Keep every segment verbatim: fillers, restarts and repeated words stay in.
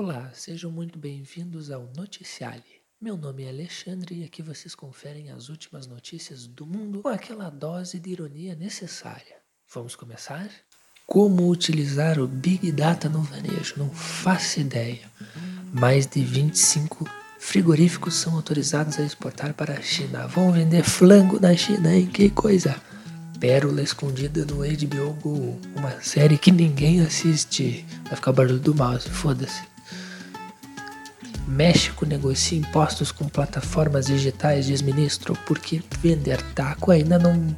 Olá, sejam muito bem-vindos ao Noticiale. Meu nome é Alexandre e aqui vocês conferem as últimas notícias do mundo com aquela dose de ironia necessária. Vamos começar? Como utilizar o Big Data no varejo? Não faço ideia. Mais de vinte e cinco frigoríficos são autorizados a exportar para a China. Vão vender flango na China, hein? Que coisa! Pérola escondida no H B O Go. Uma série que ninguém assiste. Vai ficar o barulho do mouse, foda-se. México negocia impostos com plataformas digitais, diz ministro, porque vender taco ainda não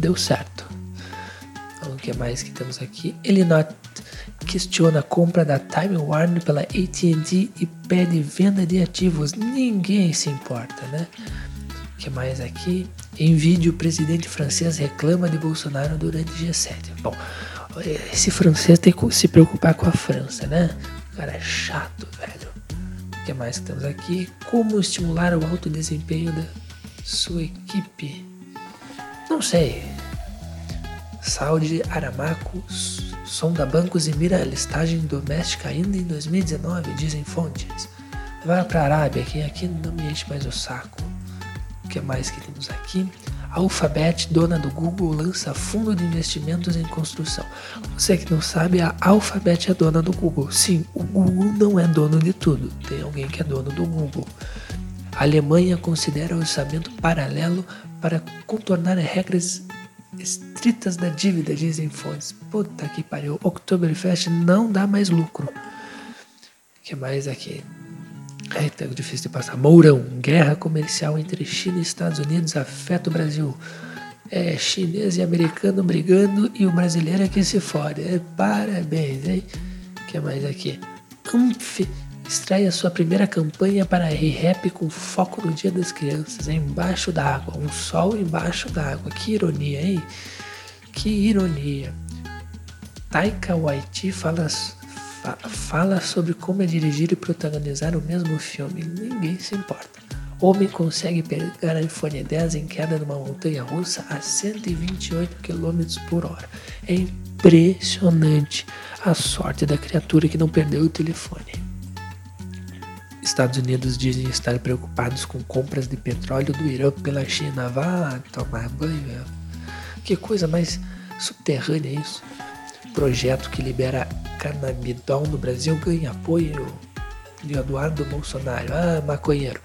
deu certo. O que mais que temos aqui? Ele questiona a compra da Time Warner pela A T e T e pede venda de ativos. Ninguém se importa, né? O que mais aqui? Em vídeo, o presidente francês reclama de Bolsonaro durante G sete. Bom, esse francês tem que se preocupar com a França, né? O cara é chato, velho. O que mais que temos aqui? Como estimular o alto desempenho da sua equipe? Não sei. Saudi Aramco sonda bancos e mira a listagem doméstica ainda em dois mil e dezenove, dizem fontes. Vai pra Arábia, que aqui não me enche mais o saco. O que mais que temos aqui? Alphabet, dona do Google, lança fundo de investimentos em construção. Você que não sabe, a Alphabet é dona do Google. Sim, o Google não é dono de tudo. Tem alguém que é dono do Google. A Alemanha considera orçamento paralelo para contornar regras estritas da dívida, dizem fontes. Puta que pariu. Oktoberfest não dá mais lucro. O que mais aqui? Eita, difícil de passar. Mourão, guerra comercial entre China e Estados Unidos afeta o Brasil. É chinês e americano brigando e o brasileiro é que se fode. É, parabéns, hein? O que mais aqui? Anf estreia sua primeira campanha para rap com foco no Dia das Crianças. É embaixo da água. Um sol embaixo da água. Que ironia, hein? Que ironia. Taika Waititi fala... Fala sobre como é dirigir e protagonizar o mesmo filme. Ninguém se importa. Homem consegue pegar iPhone dez em queda numa montanha russa a cento e vinte e oito quilômetros por hora. É impressionante a sorte da criatura que não perdeu o telefone. Estados Unidos dizem estar preocupados com compras de petróleo do Irã pela China. Vá tomar banho. Que coisa mais subterrânea isso. Projeto que libera Carnamidon no Brasil ganha apoio de Eduardo Bolsonaro. Ah, maconheiro.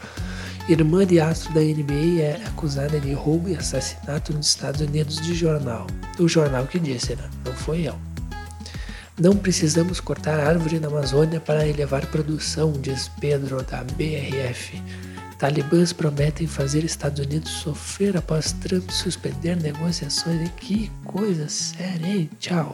Irmã de astro da N B A é acusada de roubo e assassinato nos Estados Unidos de jornal. O jornal que disse, né? Não foi eu. Não precisamos cortar árvore na Amazônia para elevar produção, diz Pedro da B R F. Talibãs prometem fazer Estados Unidos sofrer após Trump suspender negociações. Que coisa séria, hein? Tchau.